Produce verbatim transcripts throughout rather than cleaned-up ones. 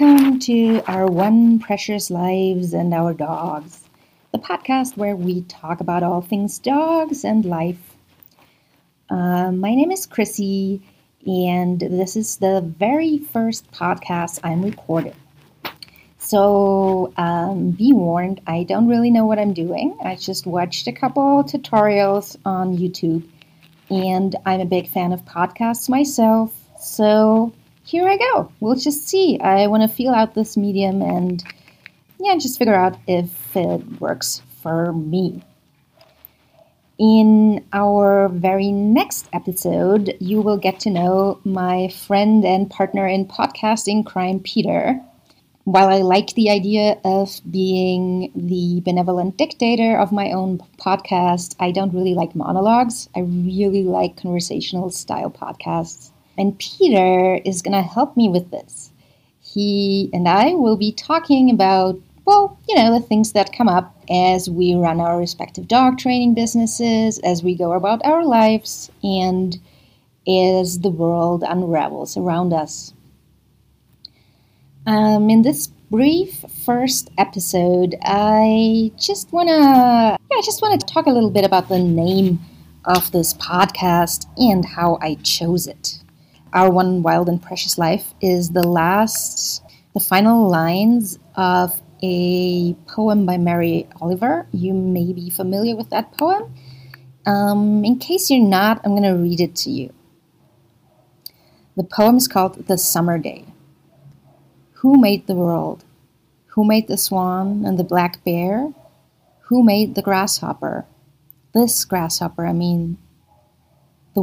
Welcome to Our One Precious Lives and Our Dogs, the podcast where we talk about all things dogs and life. Uh, my name is Chrissy, and this is the very first podcast I'm recording. So um, be warned, I don't really know what I'm doing. I just watched a couple tutorials on YouTube, and I'm a big fan of podcasts myself, so here I go. We'll just see. I want to feel out this medium and yeah, just figure out if it works for me. In our very next episode, you will get to know my friend and partner in podcasting crime, Peter. While I like the idea of being the benevolent dictator of my own podcast, I don't really like monologues. I really like conversational style podcasts. And Peter is going to help me with this. He and I will be talking about, well, you know, the things that come up as we run our respective dog training businesses, as we go about our lives, and as the world unravels around us. Um, in this brief first episode, I just want to, yeah, I just want to talk a little bit about the name of this podcast and how I chose it. Our One Wild and Precious Life is the last, the final lines of a poem by Mary Oliver. You may be familiar with that poem. Um, in case you're not, I'm going to read it to you. The poem is called The Summer Day. Who made the world? Who made the swan and the black bear? Who made the grasshopper? This grasshopper, I mean. The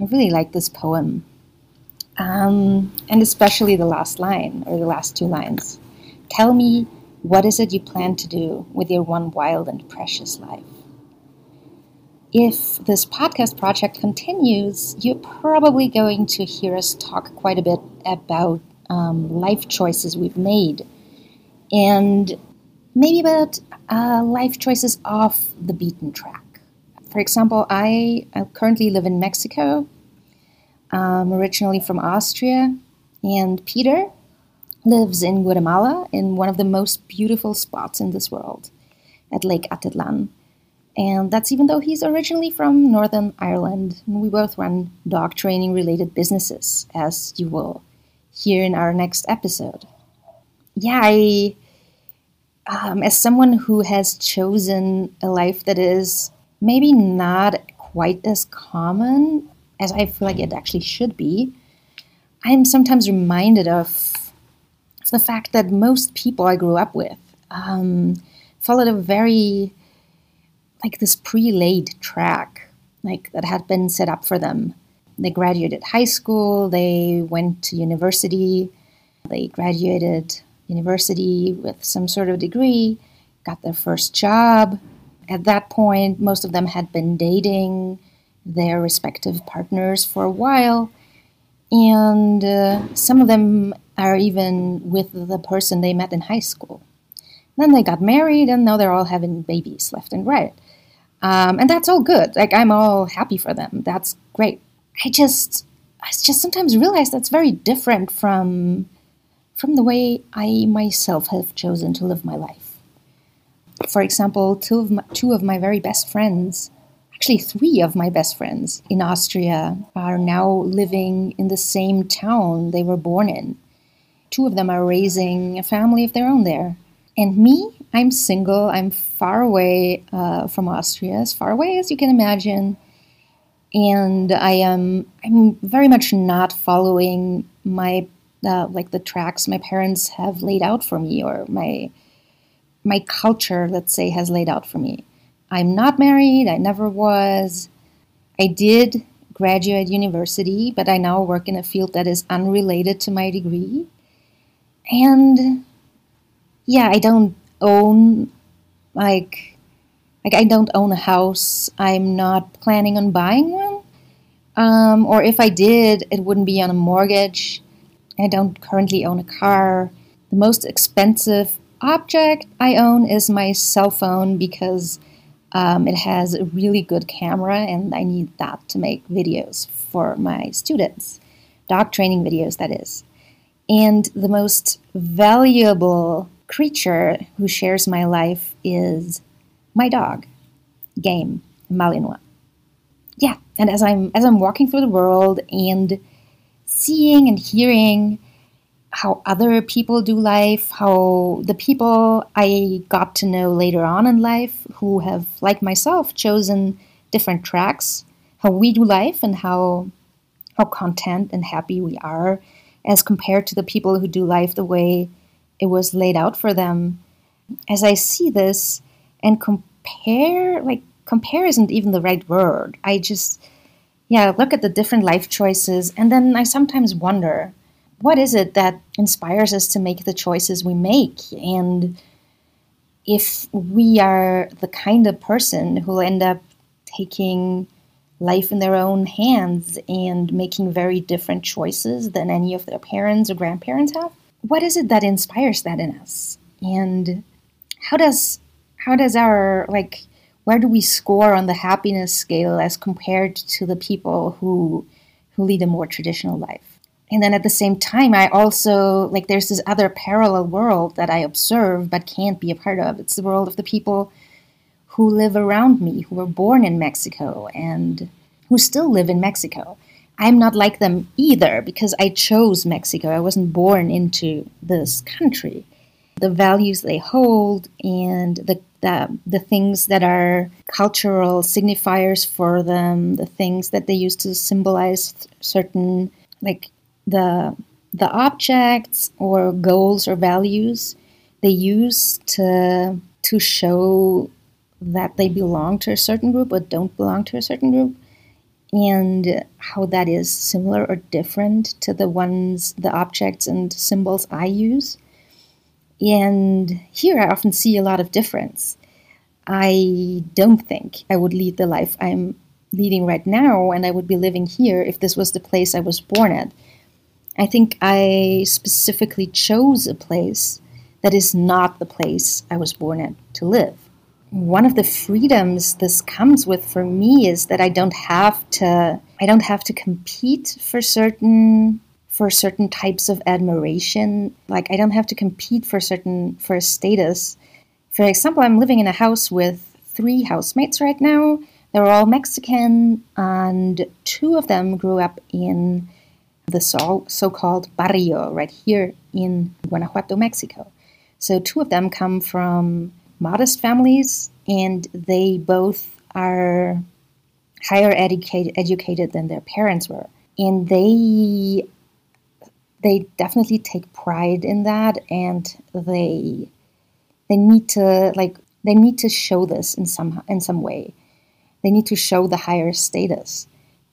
I really like this poem, um, and especially the last line, or the last two lines. Tell me, what is it you plan to do with your one wild and precious life? If this podcast project continues, you're probably going to hear us talk quite a bit about um, life choices we've made, and maybe about uh, life choices off the beaten track. For example, I, I currently live in Mexico. I'm originally from Austria, and Peter lives in Guatemala, in one of the most beautiful spots in this world, at Lake Atitlan. And that's even though he's originally from Northern Ireland. We both run dog training-related businesses, as you will hear in our next episode. Yeah, I, um, as someone who has chosen a life that is maybe not quite as common as I feel like it actually should be, I'm sometimes reminded of the fact that most people I grew up with um, followed a very, like this pre-laid track, like that had been set up for them. They graduated high school, they went to university, they graduated university with some sort of degree, got their first job. At that point, most of them had been dating their respective partners for a while, and uh, some of them are even with the person they met in high school. Then they got married, and now they're all having babies left and right. Um, and that's all good. Like, I'm all happy for them. That's great. I just, I just sometimes realize that's very different from, from the way I myself have chosen to live my life. For example, two of, my, two of my very best friends, actually three of my best friends in Austria, are now living in the same town they were born in. Two of them are raising a family of their own there. And me, I'm single. I'm far away uh, from Austria, as far away as you can imagine. And I am I'm very much not following my uh, like the tracks my parents have laid out for me, or my my culture, let's say, has laid out for me. I'm not married. I never was. I did graduate university, but I now work in a field that is unrelated to my degree. And yeah, I don't own, like, like I don't own a house. I'm not planning on buying one. Um, or if I did, it wouldn't be on a mortgage. I don't currently own a car. The most expensive object I own is my cell phone, because um, it has a really good camera, and I need that to make videos for my students. Dog training videos, that is. And the most valuable creature who shares my life is my dog, Game, Malinois. Yeah, and as I'm as I'm walking through the world and seeing and hearing how other people do life, how the people I got to know later on in life who have, like myself, chosen different tracks, how we do life and how how content and happy we are as compared to the people who do life the way it was laid out for them. As I see this and compare, like compare isn't even the right word. I just, yeah, look at the different life choices, and then I sometimes wonder, what is it that inspires us to make the choices we make? And if we are the kind of person who'll end up taking life in their own hands and making very different choices than any of their parents or grandparents have, what is it that inspires that in us? And how does how does our, like, where do we score on the happiness scale as compared to the people who who lead a more traditional life? And then at the same time, I also, like, there's this other parallel world that I observe but can't be a part of. It's the world of the people who live around me, who were born in Mexico and who still live in Mexico. I'm not like them either, because I chose Mexico. I wasn't born into this country. The values they hold and the, the, the things that are cultural signifiers for them, the things that they use to symbolize certain, like the, the objects or goals or values they use to, to show that they belong to a certain group or don't belong to a certain group, and how that is similar or different to the ones, the objects and symbols I use. And here I often see a lot of difference. I don't think I would lead the life I'm leading right now, and I would be living here if this was the place I was born at. I think I specifically chose a place that is not the place I was born at to live. One of the freedoms this comes with for me is that I don't have to I don't have to compete for certain for certain types of admiration. Like, I don't have to compete for certain for a status. For example, I'm living in a house with three housemates right now. They're all Mexican, and two of them grew up in the so, so-called barrio right here in Guanajuato, Mexico. So two of them come from modest families, and they both are higher educated educated than their parents were, and they they definitely take pride in that, and they they need to like they need to show this in some in some way. They need to show the higher status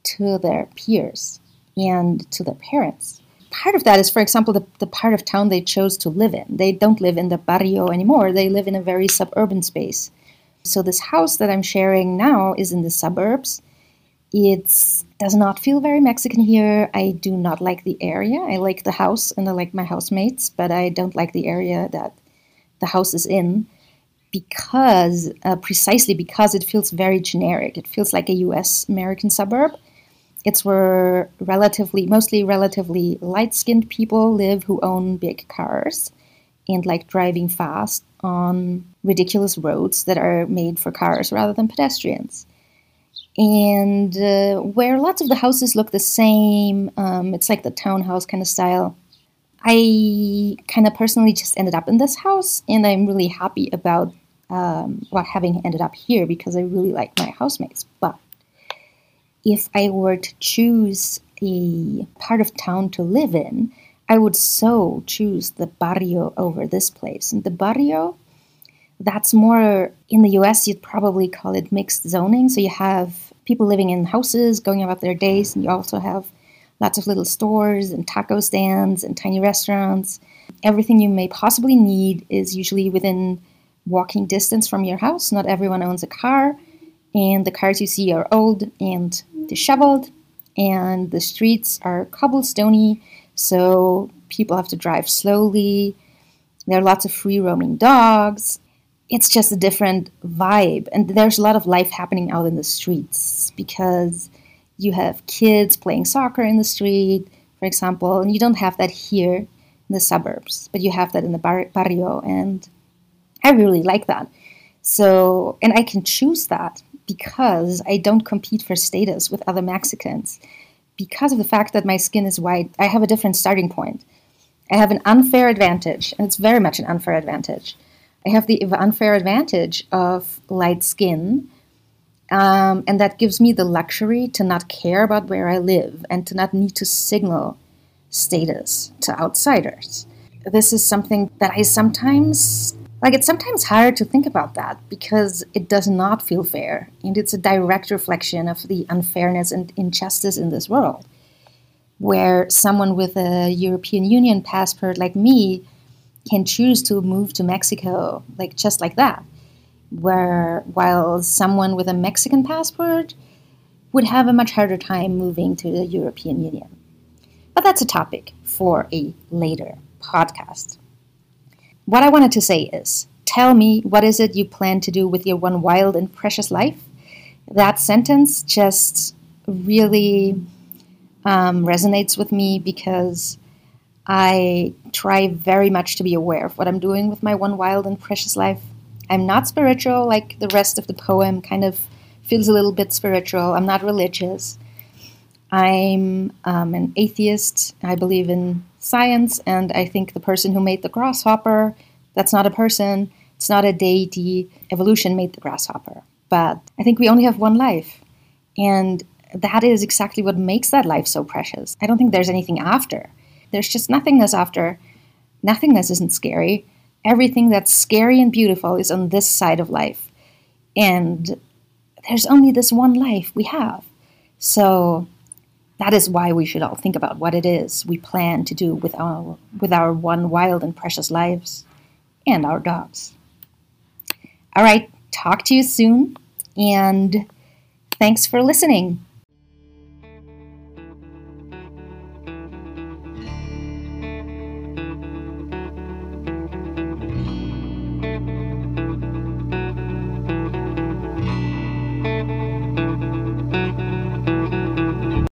to their peers and to their parents. Part of that is, for example, the, the part of town they chose to live in. They don't live in the barrio anymore. They live in a very suburban space. So this house that I'm sharing now is in the suburbs. It does not feel very Mexican here. I do not like the area. I like the house and I like my housemates, but I don't like the area that the house is in because, uh, precisely because it feels very generic. It feels like a U S American suburb. It's where relatively, mostly relatively light-skinned people live who own big cars and like driving fast on ridiculous roads that are made for cars rather than pedestrians. And uh, where lots of the houses look the same, um, it's like the townhouse kind of style. I kind of personally just ended up in this house, and I'm really happy about um, well, having ended up here because I really like my housemates. But if I were to choose a part of town to live in, I would so choose the barrio over this place. And the barrio, that's more, in the U S, you'd probably call it mixed zoning. So you have people living in houses, going about their days, and you also have lots of little stores and taco stands and tiny restaurants. Everything you may possibly need is usually within walking distance from your house. Not everyone owns a car, and the cars you see are old and disheveled, and the streets are cobblestony, so people have to drive slowly. There are lots of free-roaming dogs. It's just a different vibe, and there's a lot of life happening out in the streets because you have kids playing soccer in the street, for example, and you don't have that here in the suburbs, but you have that in the bar- barrio, and I really like that. So, and I can choose that because I don't compete for status with other Mexicans. Because of the fact that my skin is white, I have a different starting point. I have an unfair advantage, and it's very much an unfair advantage. I have the unfair advantage of light skin, Um, and that gives me the luxury to not care about where I live and to not need to signal status to outsiders. This is something that I sometimes, like it's sometimes hard to think about that because it does not feel fair. And it's a direct reflection of the unfairness and injustice in this world, where someone with a European Union passport like me can choose to move to Mexico, like just like that. Where while someone with a Mexican passport would have a much harder time moving to the European Union. But that's a topic for a later podcast. What I wanted to say is, tell me what is it you plan to do with your one wild and precious life? That sentence just really um, resonates with me because I try very much to be aware of what I'm doing with my one wild and precious life. I'm not spiritual, like the rest of the poem kind of feels a little bit spiritual. I'm not religious. I'm um, an atheist. I believe in science, and I think the person who made the grasshopper, that's not a person. It's not a deity. Evolution made the grasshopper. But I think we only have one life, and that is exactly what makes that life so precious. I don't think there's anything after. There's just nothingness after. Nothingness isn't scary. Everything that's scary and beautiful is on this side of life. And there's only this one life we have. So that is why we should all think about what it is we plan to do with our, with our one wild and precious lives and our dogs. All right, talk to you soon. And thanks for listening.